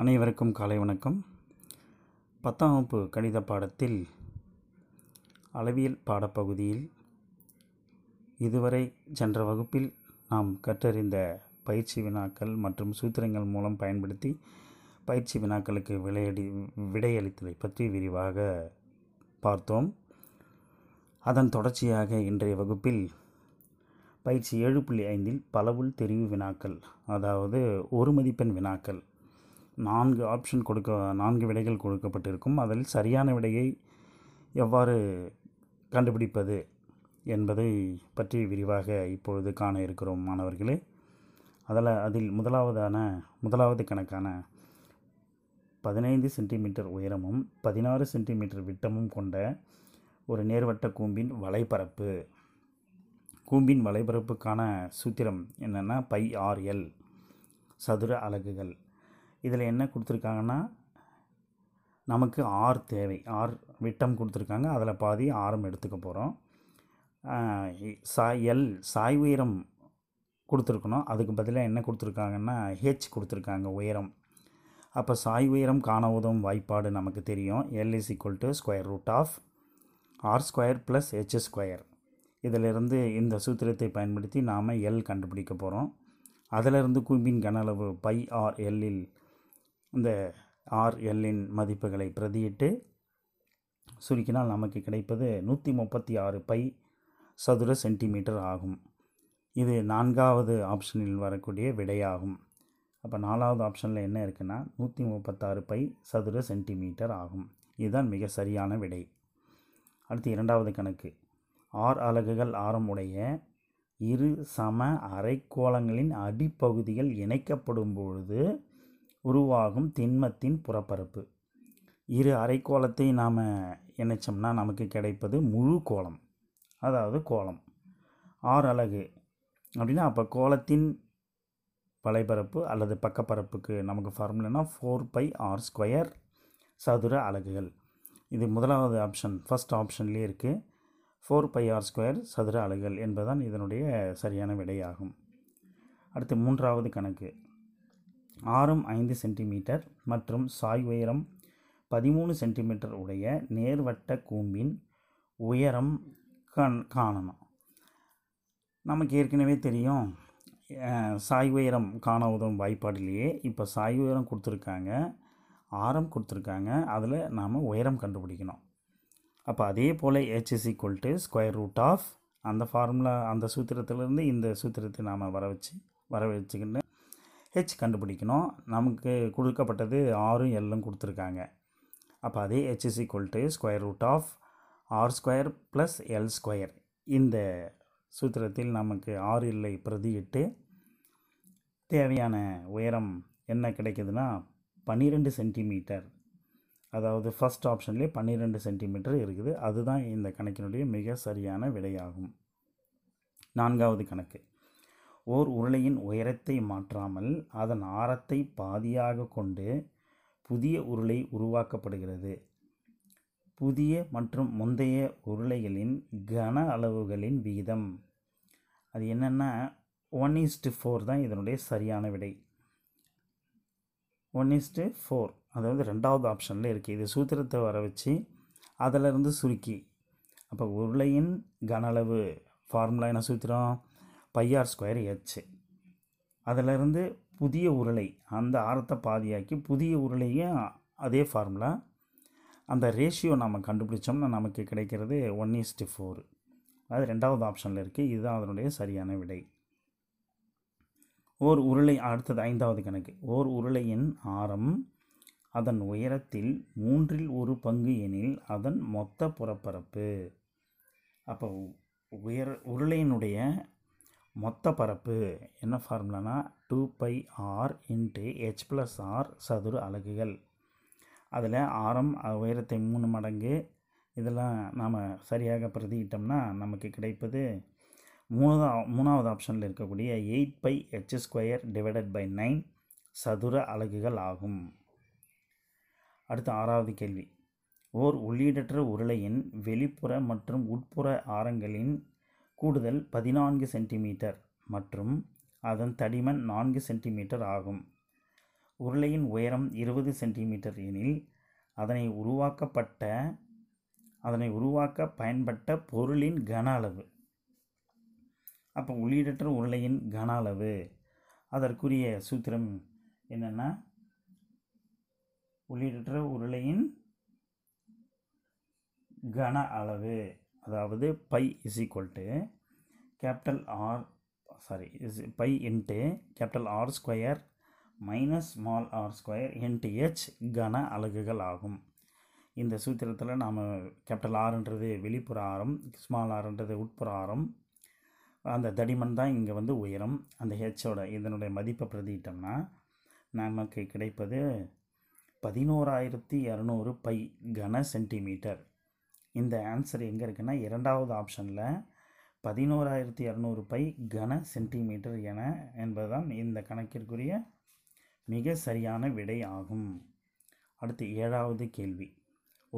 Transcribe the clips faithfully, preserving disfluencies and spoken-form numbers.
அனைவருக்கும் காலை வணக்கம். பத்தாம் வகுப்பு கணித பாடத்தில் அளவியல் பாடப்பகுதியில் இதுவரை சென்ற வகுப்பில் நாம் கற்றறிந்த பயிற்சி வினாக்கள் மற்றும் சூத்திரங்கள் மூலம் பயன்படுத்தி பயிற்சி வினாக்களுக்கு விளையடி விடையளித்தலை பற்றி விரிவாக பார்த்தோம். அதன் தொடர்ச்சியாக இன்றைய வகுப்பில் பயிற்சி ஏழு புள்ளி ஐந்தில் பலவுள் தெரிவு வினாக்கள், அதாவது ஒரு மதிப்பெண் வினாக்கள், நான்கு ஆப்ஷன் கொடுக்க நான்கு விடைகள் கொடுக்கப்பட்டிருக்கும். அதில் சரியான விடையை எவ்வாறு கண்டுபிடிப்பது என்பதை பற்றி விரிவாக இப்பொழுது காண இருக்கிறோம் மாணவர்களே. அதில் அதில் முதலாவதான முதலாவது கணக்கான பதினைந்து சென்டிமீட்டர் உயரமும் பதினாறு சென்டிமீட்டர் விட்டமும் கொண்ட ஒரு நேர்வட்ட கூம்பின் வலைப்பரப்பு கூம்பின் வலைப்பரப்புக்கான சூத்திரம் என்னென்னா பை ஆர் எல் சதுர அலகுகள். இதில் என்ன கொடுத்துருக்காங்கன்னா, நமக்கு ஆர் தேவை, ஆர் விட்டம் கொடுத்துருக்காங்க, அதில் பாதி ஆரம் எடுத்துக்க போகிறோம். சாய் எல் சாய் உயரம் கொடுத்துருக்கணும், அதுக்கு பதிலாக என்ன கொடுத்துருக்காங்கன்னா ஹெச் கொடுத்துருக்காங்க உயரம். அப்போ சாய் உயரம் காண உதவும் வாய்ப்பாடு நமக்கு தெரியும். L is equal to square root of R square plus H square. இதிலிருந்து இந்த சூத்திரத்தை பயன்படுத்தி நாம் எல் கண்டுபிடிக்க போகிறோம். அதிலிருந்து கூம்பின் கன அளவு பை ஆர் எல்லில் இந்த ஆர்எல்லின் மதிப்புகளை பிரதியிட்டு சுருக்கினால் நமக்கு கிடைப்பது நூற்றி முப்பத்தி ஆறு பை சதுர சென்டிமீட்டர் ஆகும். இது நான்காவது ஆப்ஷனில் வரக்கூடிய விடையாகும். அப்போ நாலாவது ஆப்ஷனில் என்ன இருக்குன்னா நூற்றி முப்பத்தாறு பை சதுர சென்டிமீட்டர் ஆகும். இதுதான் மிக சரியான விடை. அடுத்து இரண்டாவது கணக்கு, ஆர் அலகுகள் ஆரம் உடைய இரு சம அரைக்கோளங்களின் அடிப்பகுதிகள் இணைக்கப்படும் பொழுது உருவாகும் திண்மத்தின் புறப்பரப்பு. இரு அரைக்கோளத்தை நாம் இணைச்சோம்னா நமக்கு கிடைப்பது முழு கோளம், அதாவது கோளம். ஆர் அலகு அப்படின்னா அப்போ கோளத்தின் வலைப்பரப்பு அல்லது பக்கப்பரப்புக்கு நமக்கு ஃபார்முலானா ஃபோர் பை ஆர் ஸ்கொயர் சதுர அலகுகள். இது முதலாவது ஆப்ஷன், ஃபஸ்ட் ஆப்ஷன்லேயே இருக்குது. ஃபோர் பை ஆர் ஸ்கொயர் சதுர அலகுகள் என்பதுதான் இதனுடைய சரியான விடையாகும். அடுத்து மூன்றாவது கணக்கு, ஆரம் ஐந்து சென்டிமீட்டர் மற்றும் சாய் உயரம் பதிமூணு சென்டிமீட்டர் உடைய நேர்வட்ட கூம்பின் உயரம் கண் காணணும். நமக்கு ஏற்கனவே தெரியும் சாய் உயரம் காண உதவும் வாய்ப்பாடிலேயே இப்போ சாய் உயரம் கொடுத்துருக்காங்க, ஆரம் கொடுத்துருக்காங்க, அதில் நாம் உயரம் கண்டுபிடிக்கணும். அப்போ அதே போல் H is equal to square root of அந்த ஃபார்முலா, அந்த சூத்திரத்திலேருந்து இந்த சூத்திரத்தை நாம் வர வச்சு வர வச்சுக்கிட்டு ஹெச் கண்டுபிடிக்கணும். நமக்கு கொடுக்கப்பட்டது ஆறும் எல்லும் கொடுத்துருக்காங்க. அப்போ அதே H is equal to square root of R square plus L square. இந்த சூத்திரத்தில் நமக்கு ஆறு எல்லை பிரதியிட்டு தேவையான உயரம் என்ன கிடைக்கிதுன்னா பன்னிரெண்டு சென்டிமீட்டர், அதாவது ஃபஸ்ட் ஆப்ஷன்லேயே பன்னிரெண்டு சென்டிமீட்டர் இருக்குது. அதுதான் இந்த கணக்கினுடைய மிக சரியான விடையாகும். நான்காவது கணக்கு, ஓர் உருளையின் உயரத்தை மாற்றாமல் அதன் ஆரத்தை பாதியாக கொண்டு புதிய உருளை உருவாக்கப்படுகிறது. புதிய மற்றும் முந்தைய உருளைகளின் கன அளவுகளின் விகிதம் அது என்னென்னா ஒன் ஈஸ்டு ஃபோர் தான் இதனுடைய சரியான விடை. ஒன் ஈஸ்டு ஃபோர் அதாவது ரெண்டாவது ஆப்ஷனில் இருக்குது. இது சூத்திரத்தை வர வச்சு அதிலிருந்து சுருக்கி, அப்போ உருளையின் கன அளவு ஃபார்முலா என்ன சூத்திரம் பையார் ஸ்கொயர் ஹெச்சு. அதிலிருந்து புதிய உருளை அந்த ஆரத்தை பாதியாக்கி புதிய உருளையும் அதே ஃபார்முலா, அந்த ரேஷியோ நம்ம கண்டுபிடிச்சோம்னா நமக்கு கிடைக்கிறது ஒன் ஈஸ்டு ஃபோர். அது ரெண்டாவது ஆப்ஷனில் இருக்குது. இதுதான் அதனுடைய சரியான விடை. ஓர் உருளை அடுத்தது ஐந்தாவது கணக்கு, ஓர் உருளையின் ஆரம் அதன் உயரத்தில் மூன்றில் ஒரு பங்கு எனில் அதன் மொத்த புறப்பரப்பு. அப்போ உயர உருளையினுடைய மொத்த பரப்பு என்ன ஃபார்முலானா two pi R into H plus R சதுர அலகுகள். அதில் ஆரம் உயரத்தை மூணு மடங்கு இதெல்லாம் நாம் சரியாக பிரதியிட்டோம்னா நமக்கு கிடைப்பது மூணாவது மூணாவது ஆப்ஷனில் இருக்கக்கூடிய eight pi H square divided by nine சதுர அலகுகள் ஆகும். அடுத்து ஆறாவது கேள்வி, ஓர் உள்ளீடற்ற உருளையின் வெளிப்புற மற்றும் உட்புற ஆரங்களின் கூடுதல் பதினான்கு சென்டிமீட்டர் மற்றும் அதன் தடிமன் நான்கு சென்டிமீட்டர் ஆகும். உருளையின் உயரம் இருபது சென்டிமீட்டர் எனில் அதனை உருவாக்கப்பட்ட அதனை உருவாக்க பயன்பட்ட பொருளின் கன அளவு. அப்போ உள்ளீடற்ற உருளையின் கன அளவு அதற்குரிய சூத்திரம் என்னென்னா, உள்ளீடற்ற உருளையின் கன அளவு அதாவது pi is equal to capital R sorry is pi into capital R square minus small R square into H கன அலகுகள் ஆகும். இந்த சூத்திரத்தில் நாம் கேபிட்டல் ஆர்ன்றது வெளிப்புற ஆரம், ஸ்மால் ஆர்ன்றது உட்புற ஆரம், அந்த தடிமன் தான் இங்கே வந்து உயரம். அந்த ஹெச்சோட இதனுடைய மதிப்பை பிரதியிட்டோம்னா நமக்கு கிடைப்பது பதினோராயிரத்தி இரநூறு பை கன சென்டிமீட்டர். இந்த ஆன்சர் எங்கே இருக்குன்னா இரண்டாவது ஆப்ஷனில் பதினோராயிரத்தி இரநூறு பை கன சென்டிமீட்டர் என என்பதுதான் இந்த கணக்கிற்குரிய மிக சரியான விடை ஆகும். அடுத்து ஏழாவது கேள்வி.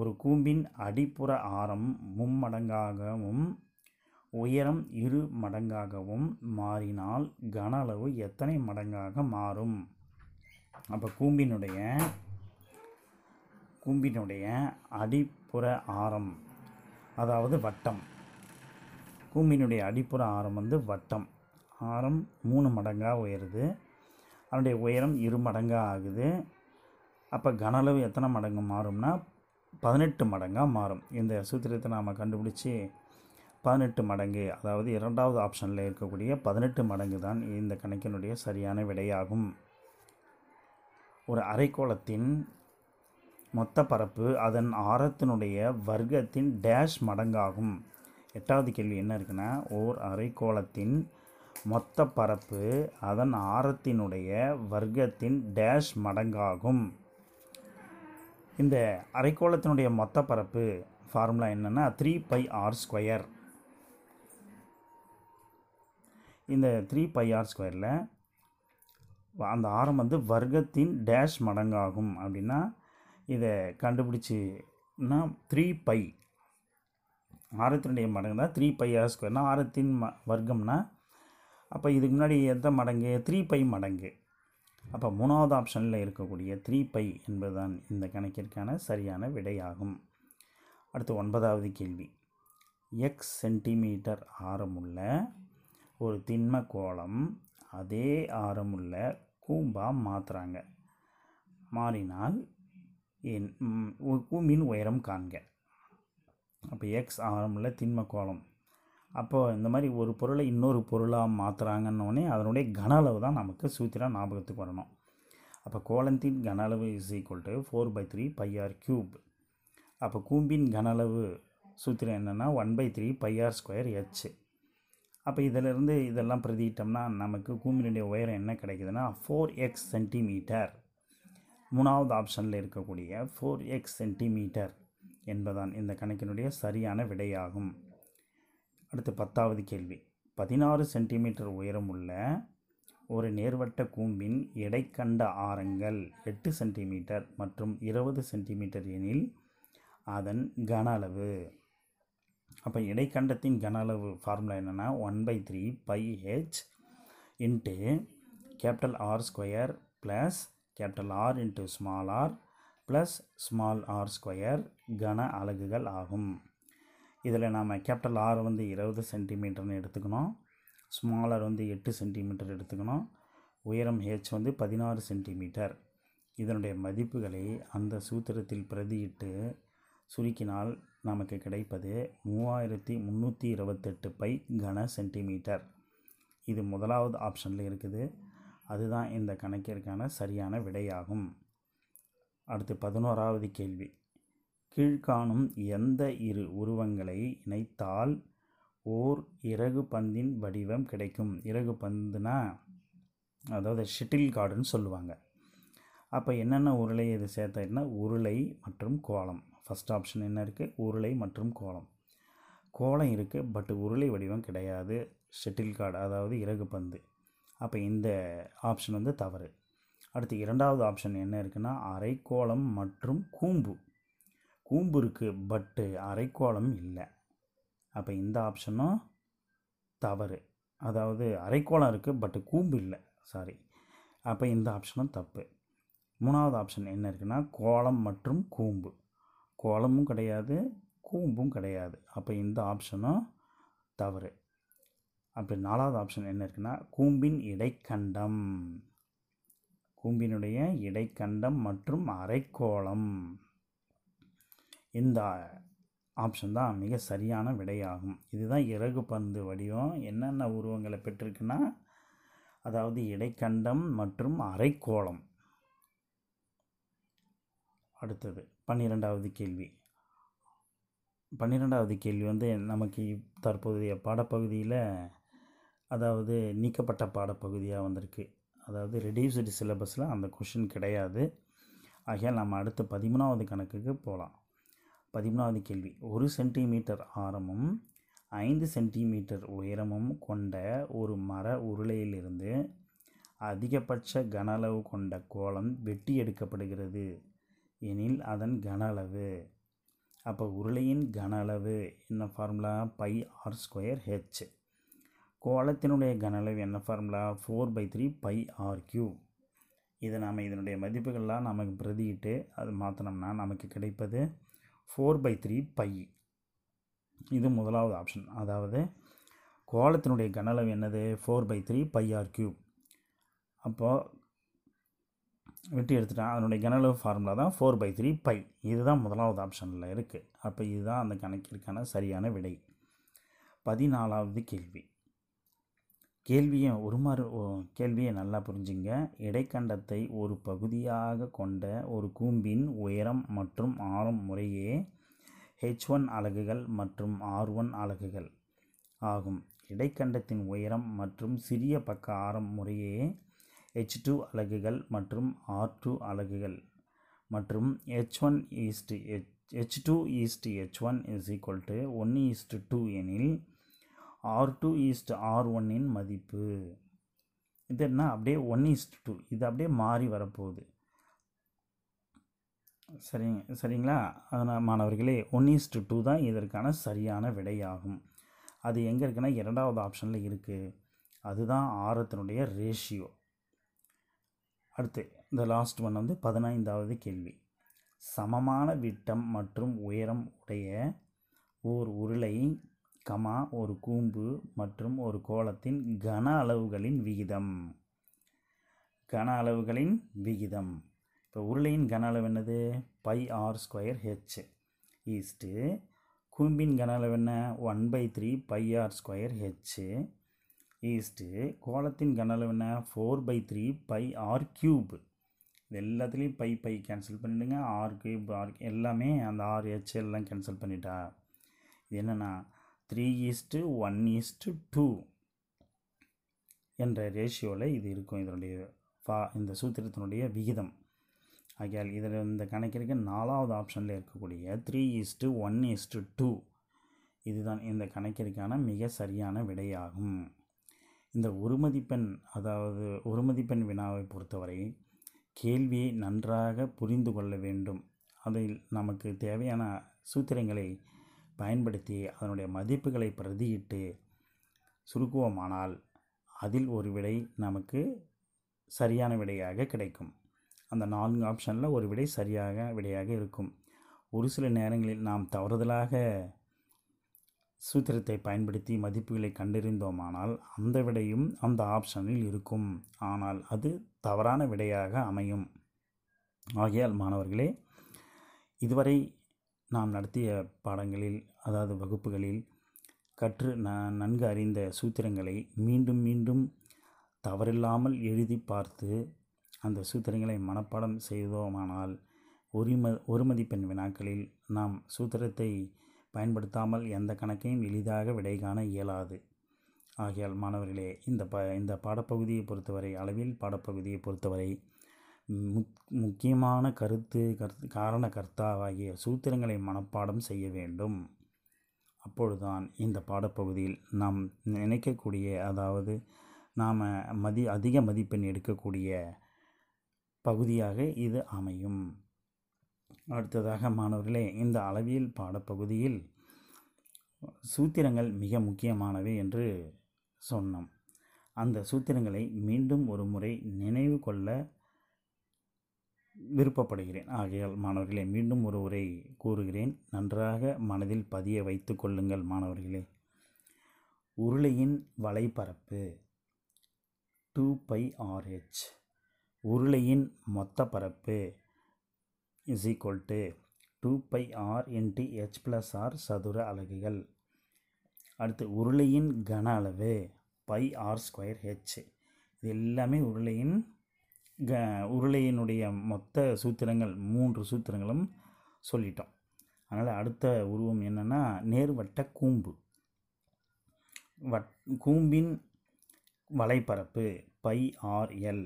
ஒரு கூம்பின் அடிப்புற ஆரம் மும்மடங்காகவும் உயரம் இரு மடங்காகவும் மாறினால் கன அளவு எத்தனை மடங்காக மாறும்? அப்போ கூம்பினுடைய கூம்பினுடைய அடிப்புற ஆரம் அதாவது வட்டம், கூம்பினுடைய அடிப்புற ஆரம் வந்து வட்டம் ஆரம் மூணு மடங்காக உயருது, அதனுடைய உயரம் இரு மடங்காக ஆகுது. அப்போ கன அளவு எத்தனை மடங்கு மாறும்னா பதினெட்டு மடங்காக மாறும். இந்த சூத்திரத்தை நாம் கண்டுபிடிச்சி பதினெட்டு மடங்கு அதாவது இரண்டாவது ஆப்ஷனில் இருக்கக்கூடிய பதினெட்டு மடங்கு தான் இந்த கணக்கினுடைய சரியான விடையாகும். ஒரு அரைக்கோளத்தின் மொத்த பரப்பு அதன் ஆரத்தினுடைய வர்க்கத்தின் டேஷ் மடங்காகும். எட்டாவது கேள்வி என்ன இருக்குன்னா, ஓர் அரைக்கோளத்தின் மொத்த பரப்பு அதன் ஆரத்தினுடைய வர்க்கத்தின் டேஷ் மடங்காகும். இந்த அரைக்கோளத்தினுடைய மொத்த பரப்பு ஃபார்முலா என்னென்னா த்ரீ பை ஆர் ஸ்கொயர். இந்த த்ரீ பை ஆர் ஸ்கொயரில் அந்த ஆரம் வந்து வர்க்கத்தின் டேஷ் மடங்காகும். அப்படின்னா இதை கண்டுபிடிச்சின்னா த்ரீ பை ஆரத்தினுடைய மடங்கு தான் த்ரீ பை ஆர் ஸ்கொயர்னால் ஆரத்தின் ம வர்க்கம்னா அப்போ இதுக்கு முன்னாடி எந்த மடங்கு த்ரீ பை மடங்கு. அப்போ மூணாவது ஆப்ஷனில் இருக்கக்கூடிய த்ரீ பை என்பதுதான் இந்த கணக்கிற்கான சரியான விடையாகும். அடுத்து ஒன்பதாவது கேள்வி. எக்ஸ் சென்டிமீட்டர் ஆரமுள்ள ஒரு திண்ம கோளம் அதே ஆரமுள்ள கூம்பாக மாற்றுறாங்க, மாறினால் என் கூம்பின் உயரம் காண்க. அப்போ எக்ஸ் ஆரமுள்ள திண்ம கோளம், அப்போது இந்த மாதிரி ஒரு பொருளை இன்னொரு பொருளாக மாற்றுறாங்கன்னொடனே அதனுடைய கன அளவு தான் நமக்கு சூத்திரம் ஞாபகத்துக்கு வரணும். அப்போ கோலத்தின் கன அளவு is equal to four by three pi R cube. அப்போ கூம்பின் கன அளவு சூத்திரம் என்னென்னா one by three pi R square H. அப்போ இதிலிருந்து இதெல்லாம் பிரதியிட்டோம்னா நமக்கு கூம்பினுடைய உயரம் என்ன கிடைக்குதுன்னா ஃபோர் எக்ஸ் சென்டிமீட்டர். மூணாவது ஆப்ஷனில் இருக்கக்கூடிய ஃபோர் எக்ஸ் சென்டிமீட்டர் என்பதான் இந்த கணக்கினுடைய சரியான விடையாகும். அடுத்து பத்தாவது கேள்வி. பதினாறு சென்டிமீட்டர் உயரமுள்ள ஒரு நேர்வட்ட கூம்பின் எடைக்கண்ட ஆரங்கள் எட்டு சென்டிமீட்டர் மற்றும் இருபது சென்டிமீட்டர் எனில் அதன் கன அளவு. அப்போ இடைக்கண்டத்தின் கன அளவு ஃபார்முலா என்னென்னா one by three pi H into capital R square plus capital R into small R plus small R square கன அலகுகள் ஆகும். இதில் நாம் கேபிட்டல் ஆர் வந்து இருபது சென்டிமீட்டர்னு எடுத்துக்கணும், ஸ்மால் ஆர் வந்து எட்டு சென்டிமீட்டர் எடுத்துக்கணும், உயரம் ஹெச் வந்து பதினாறு சென்டிமீட்டர். இதனுடைய மதிப்புகளை அந்த சூத்திரத்தில் பிரதியிட்டு சுருக்கினால் நமக்கு கிடைப்பது மூவாயிரத்தி முந்நூற்றி இருபத்தெட்டு பை கன சென்டிமீட்டர். இது முதலாவது ஆப்ஷனில் இருக்குது, அதுதான் இந்த கணக்கிற்கான சரியான விடையாகும். அடுத்து பதினோராவது கேள்வி. கீழ்காணும் எந்த இரு உருவங்களை இணைத்தால் ஓர் இறகு பந்தின் வடிவம் கிடைக்கும்? இறகு பந்துனா அதாவது ஷட்டில் கார்டுன்னு சொல்லுவாங்க. அப்போ என்னென்ன உருளை இது சேர்த்தாருன்னா உருளை மற்றும் கோளம். ஃபஸ்ட் ஆப்ஷன் என்ன இருக்குது? உருளை மற்றும் கோளம். கோளம் இருக்குது பட் உருளை வடிவம் கிடையாது, ஷட்டில் கார்டு அதாவது இறகு பந்து. அப்போ இந்த ஆப்ஷன் வந்து தவறு. அடுத்து இரண்டாவது ஆப்ஷன் என்ன இருக்குன்னா அரைக்கோளம் மற்றும் கூம்பு. கூம்பு இருக்குது பட்டு அரைக்கோளம் இல்லை, அப்போ இந்த ஆப்ஷனும் தவறு. அதாவது அரைக்கோளம் இருக்குது பட்டு கூம்பு இல்லை சாரி, அப்போ இந்த ஆப்ஷனும் தப்பு. மூணாவது ஆப்ஷன் என்ன இருக்குன்னா கோலம் மற்றும் கூம்பு. கோலமும் கிடையாது, கூம்பும் கிடையாது. அப்போ இந்த ஆப்ஷனும் தவறு. அப்படி நாலாவது ஆப்ஷன் என்ன இருக்குன்னா கூம்பின் இடைக்கண்டம். கூம்பினுடைய இடைக்கண்டம் மற்றும் அரைக்கோளம். இந்த ஆப்ஷன் தான் மிக சரியான விடையாகும். இதுதான் இறகு பந்து வடிவம் என்னென்ன உருவங்களை பெற்றிருக்குன்னா அதாவது இடைக்கண்டம் மற்றும் அரைக்கோளம். அடுத்தது பன்னிரெண்டாவது கேள்வி. பன்னிரெண்டாவது கேள்வி வந்து நமக்கு தற்போதைய பாடப்பகுதியில் அதாவது நீக்கப்பட்ட பாடப்பகுதியாக வந்திருக்கு. அதாவது ரெடியூஸ்டு சிலபஸில் அந்த கொஷின் கிடையாது. ஆகையால் நம்ம அடுத்த பதிமூணாவது கணக்குக்கு போகலாம். பதிமூணாவது கேள்வி. ஒரு சென்டிமீட்டர் ஆரமும் ஐந்து சென்டிமீட்டர் உயரமும் கொண்ட ஒரு மர உருளையிலிருந்து அதிகபட்ச கன அளவு கொண்ட கோளம் வெட்டி எடுக்கப்படுகிறது எனில் அதன் கன அளவு. அப்போ உருளையின் கன அளவு என்ன formula pi R square H. கோளத்தினுடைய கன அளவு என்ன formula four by three pi R cube. இதை நாம் இதனுடைய மதிப்புகள்லாம் நமக்கு பிரதியிட்டு அது மாற்றினோம்னா நமக்கு கிடைப்பது ஃபோர் பை த்ரீ பை. இது முதலாவது ஆப்ஷன். அதாவது கோளத்தினுடைய கன அளவு என்னது four by three pi R cube. அப்போது வெட்டி எடுத்துட்டான் அதனுடைய கன அளவு ஃபார்முலா தான் ஃபோர் பை த்ரீ பை. இதுதான் முதலாவது ஆப்ஷனில் இருக்குது. அப்போ இதுதான் அந்த கணக்கிற்கான சரியான விடை. பதினாலாவது கேள்வி. கேள்வியை ஒருமாறு கேள்வியை நல்லா புரிஞ்சுங்க. இடைக்கண்டத்தை ஒரு பகுதியாக கொண்ட ஒரு கூம்பின் உயரம் மற்றும் ஆரம் முறையே ஹெச் ஒன் அலகுகள் மற்றும் ஆர் ஒன் அலகுகள் ஆகும். இடைக்கண்டத்தின் உயரம் மற்றும் சிறிய பக்க ஆரம் முறையே ஹெச் டூ அலகுகள் மற்றும் ஆர் டூ அலகுகள் மற்றும் H one is to H H two is to H one is equal to one is to two எனில் ஆர் டூ ஈஸ்ட் ஆர் ஒன்னின் மதிப்பு. இது என்ன அப்படியே ஒன் ஈஸ்ட் டூ இது அப்படியே மாறி வரப்போகுது. சரிங்க சரிங்களா அதனால் மாணவர்களே ஒன் ஈஸ்ட் டூ தான் இதற்கான சரியான விடையாகும். அது எங்கே இருக்குன்னா இரண்டாவது ஆப்ஷனில் இருக்குது. அதுதான் ஆரத்தினுடைய ரேஷியோ. அடுத்து இந்த லாஸ்ட் ஒன் வந்து பதினைந்தாவது கேள்வி. சமமான விட்டம் மற்றும் உயரம் உடைய ஓர் உருளை கமா ஒரு கூம்பு மற்றும் ஒரு கோளத்தின் கன அளவுகளின் விகிதம். கன அளவுகளின் விகிதம். இப்போ உருளையின் கன அளவு என்னது pi R square H is to. கூம்பின் கன அளவு என்ன one by three pi R square H is to. கோளத்தின் கன அளவு என்ன four by three pi R cube. இது எல்லாத்துலேயும் பை பை கேன்சல் பண்ணிவிடுங்க. ஆர் கியூப் ஆர் எல்லாமே அந்த ஆர் ஹெச் எல்லாம் கேன்சல் பண்ணிட்டா இது என்னென்னா three is to one is to two என்ற ரேஷியோவில் இது இருக்கும். இதனுடைய ஃபா இந்த சூத்திரத்தினுடைய விகிதம். ஆகையால் இதில் இந்த கணக்கிற்கு நாலாவது ஆப்ஷனில் இருக்கக்கூடிய three is to one is to two இதுதான் இந்த கணக்கிற்கான மிக சரியான விடையாகும். இந்த ஒரு மதிப்பெண் அதாவது ஒரு மதிப்பெண் வினாவை பொறுத்தவரை கேள்வியை நன்றாக புரிந்து கொள்ள வேண்டும். அதில் நமக்கு தேவையான சூத்திரங்களை பயன்படுத்தி அதனுடைய மதிப்புகளை பிரதியிட்டு சுருக்குவோமானால் அதில் ஒரு விடை நமக்கு சரியான விடையாக கிடைக்கும். அந்த நான்கு ஆப்ஷனில் ஒரு விடை சரியாக விடையாக இருக்கும். ஒரு சில நேரங்களில் நாம் தவறுதலாக சூத்திரத்தை பயன்படுத்தி மதிப்புகளை கண்டறிந்தோமானால் அந்த விடையும் அந்த ஆப்ஷனில் இருக்கும். ஆனால் அது தவறான விடையாக அமையும். ஆகையால் மாணவர்களே இதுவரை நாம் நடத்திய பாடங்களில் அதாவது வகுப்புகளில் கற்று ந நன்கு அறிந்த சூத்திரங்களை மீண்டும் மீண்டும் தவறில்லாமல் எழுதி பார்த்து அந்த சூத்திரங்களை மனப்பாடம் செய்தோமானால் ஒரு ம ஒரு மதிப்பெண் வினாக்களில் நாம் சூத்திரத்தை பயன்படுத்தாமல் எந்த கணக்கையும் எளிதாக விடை காண இயலாது. ஆகையால் மாணவர்களே இந்த ப இந்த பாடப்பகுதியை பொறுத்தவரை அளவில் பாடப்பகுதியை பொறுத்தவரை முக்கியமான கருத்து கருத்து காரண கர்த்தாவாகிய சூத்திரங்களை மனப்பாடம் செய்ய வேண்டும். அப்பொழுதுதான் இந்த பாடப்பகுதியில் நாம் நினைக்கக்கூடிய அதாவது நாம் மதி அதிக மதிப்பெண் எடுக்கக்கூடிய பகுதியாக இது அமையும். அடுத்ததாக மாணவர்களே இந்த அளவியல் பாடப்பகுதியில் சூத்திரங்கள் மிக முக்கியமானவை என்று சொன்னோம். அந்த சூத்திரங்களை மீண்டும் ஒரு முறை நினைவு கொள்ள விருப்பப்படுகிறேன். ஆகையால் மாணவர்களே, மீண்டும் ஒரு உரை கூறுகிறேன், நன்றாக மனதில் பதிய வைத்து கொள்ளுங்கள் மாணவர்களே. உருளையின் வலைப்பரப்பு டூ பை ஆர்ஹெச், உருளையின் மொத்த பரப்பு is equal to two pi R into H plus R சதுர அலகுகள். அடுத்து உருளையின் கன அளவு பை ஆர் ஸ்கொயர் ஹெச். இது எல்லாமே உருளையின் க உருளையினுடைய மொத்த சூத்திரங்கள், மூன்று சூத்திரங்களும் சொல்லிட்டோம். அதனால் அடுத்த உருவம் என்னென்னா நேர்வட்ட கூம்பு, வட் கூம்பின் வலைப்பரப்பு பை ஆர் எல்.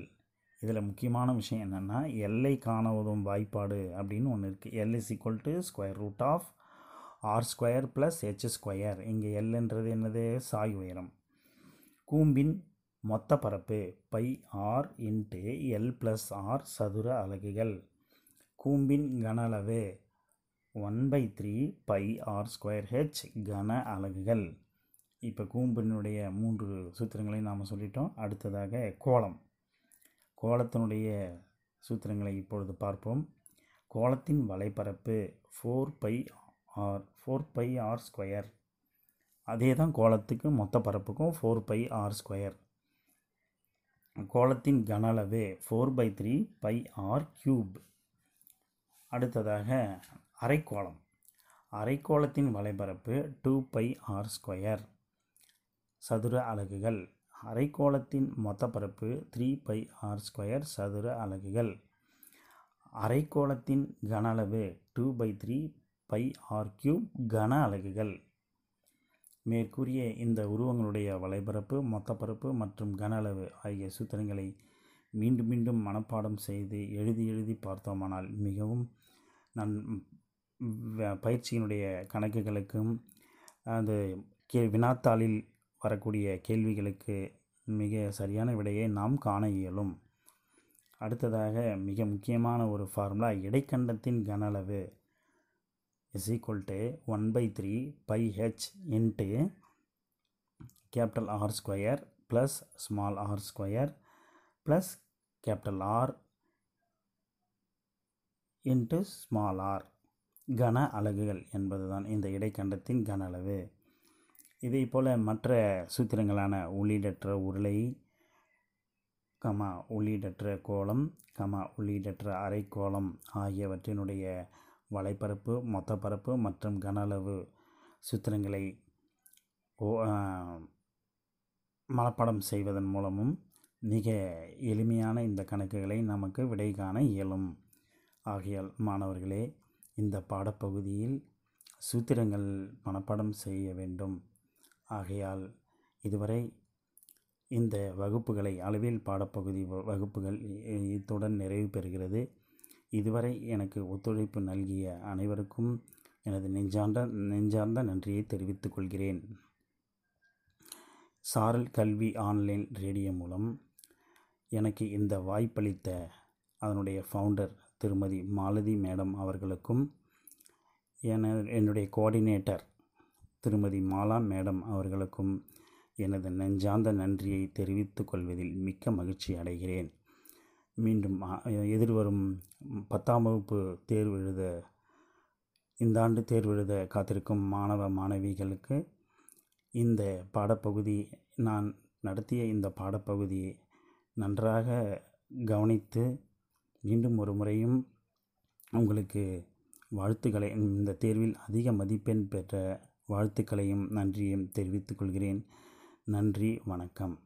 இதில் முக்கியமான விஷயம் என்னென்னா எல்லை காண உதவும் வாய்ப்பாடு அப்படின்னு ஒன்று இருக்குது. L is equal to square root of R square plus H square. இங்கே எல்ன்றது என்னது? சாய் உயரம். கூம்பின் மொத்த பரப்பு pi R into L plus R சதுர அலகுகள். கூம்பின் கன அளவு one by three pi R square H கன அலகுகள். இப்போ கூம்பினுடைய மூன்று சூத்திரங்களையும் நாம் சொல்லிட்டோம். அடுத்ததாக கோளம், கோளத்தினுடைய சூத்திரங்களை இப்பொழுது பார்ப்போம். கோளத்தின் வலைப்பரப்பு four pi R four pi R square. அதே தான் கோளத்துக்கு மொத்த பரப்புக்கும் ஃபோர் பை ஆர் ஸ்கொயர். கோளத்தின் கன அளவு four by three pi R cube. அடுத்ததாக அரைக்கோளம், அரைக்கோளத்தின் வலைப்பரப்பு டூ பை ஆர் ஸ்கொயர் சதுர அலகுகள். அரைக்கோளத்தின் மொத்த பரப்பு த்ரீ பை ஆர் ஸ்கொயர் சதுர அலகுகள். அரைக்கோளத்தின் கன அளவு two by three pi R cube கன அலகுகள். மேற்கூறிய இந்த உருவங்களுடைய வலைப்பரப்பு, மொத்த பரப்பு மற்றும் கன அளவு ஆகிய சூத்திரங்களை மீண்டும் மீண்டும் மனப்பாடம் செய்து எழுதி எழுதி பார்த்தோமானால் மிகவும் நன் பயிற்சியினுடைய கணக்குகளுக்கும் அந்த கே வினாத்தாளில் வரக்கூடிய கேள்விகளுக்கு மிக சரியான விடையை நாம் காண இயலும். அடுத்ததாக மிக முக்கியமான ஒரு ஃபார்முலா, இடைக்கண்டத்தின் கன அளவு is equal to one by three pi H into capital R square plus small R square plus capital R into small R கன அலகுகள் என்பதுதான் இந்த இடைக்கண்டத்தின் கன அளவு. இதே போல் மற்ற சூத்திரங்களான உள்ளீடற்ற உருளை கமா உள்ளீடற்ற கோளம் கமா உள்ளீடற்ற அரைக்கோளம் ஆகியவற்றினுடைய வலைப்பரப்பு, மொத்த பரப்பு மற்றும் கன அளவு சூத்திரங்களை மனப்பாடம் செய்வதன் மூலமும் மிக எளிமையான இந்த கணக்குகளை நமக்கு விடை காண இயலும். ஆகையால் மாணவர்களே, இந்த பாடப்பகுதியில் சூத்திரங்கள் மனப்பாடம் செய்ய வேண்டும். ஆகையால் இதுவரை இந்த வகுப்புகளை, அளவியல் பாடப்பகுதி வகுப்புகள் இத்துடன் நிறைவு பெறுகிறது. இதுவரை எனக்கு ஒத்துழைப்பு நல்கிய அனைவருக்கும் எனது நெஞ்சார்ந்த நெஞ்சார்ந்த நன்றியை தெரிவித்துக் கொள்கிறேன். சாரல் கல்வி ஆன்லைன் ரேடியோ மூலம் எனக்கு இந்த வாய்ப்பளித்த அதனுடைய ஃபவுண்டர் திருமதி மாலதி மேடம் அவர்களுக்கும், என என்னுடைய கோஆர்டினேட்டர் திருமதி மாலா மேடம் அவர்களுக்கும் எனது நெஞ்சார்ந்த நன்றியை தெரிவித்துக் கொள்வதில் மிக்க மகிழ்ச்சி அடைகிறேன். மீண்டும் எதிர்வரும் பத்தாம் வகுப்பு தேர்வு எழுத, இந்த ஆண்டு தேர்வு எழுத காத்திருக்கும் மாணவ மாணவிகளுக்கு இந்த பாடப்பகுதி, நான் நடத்திய இந்த பாடப்பகுதியை நன்றாக கவனித்து மீண்டும் ஒரு முறையும் உங்களுக்கு வாழ்த்துக்களை, இந்த தேர்வில் அதிக மதிப்பெண் பெற்ற வாழ்த்துக்களையும் நன்றியையும் தெரிவித்துக் கொள்கிறேன். நன்றி, வணக்கம்.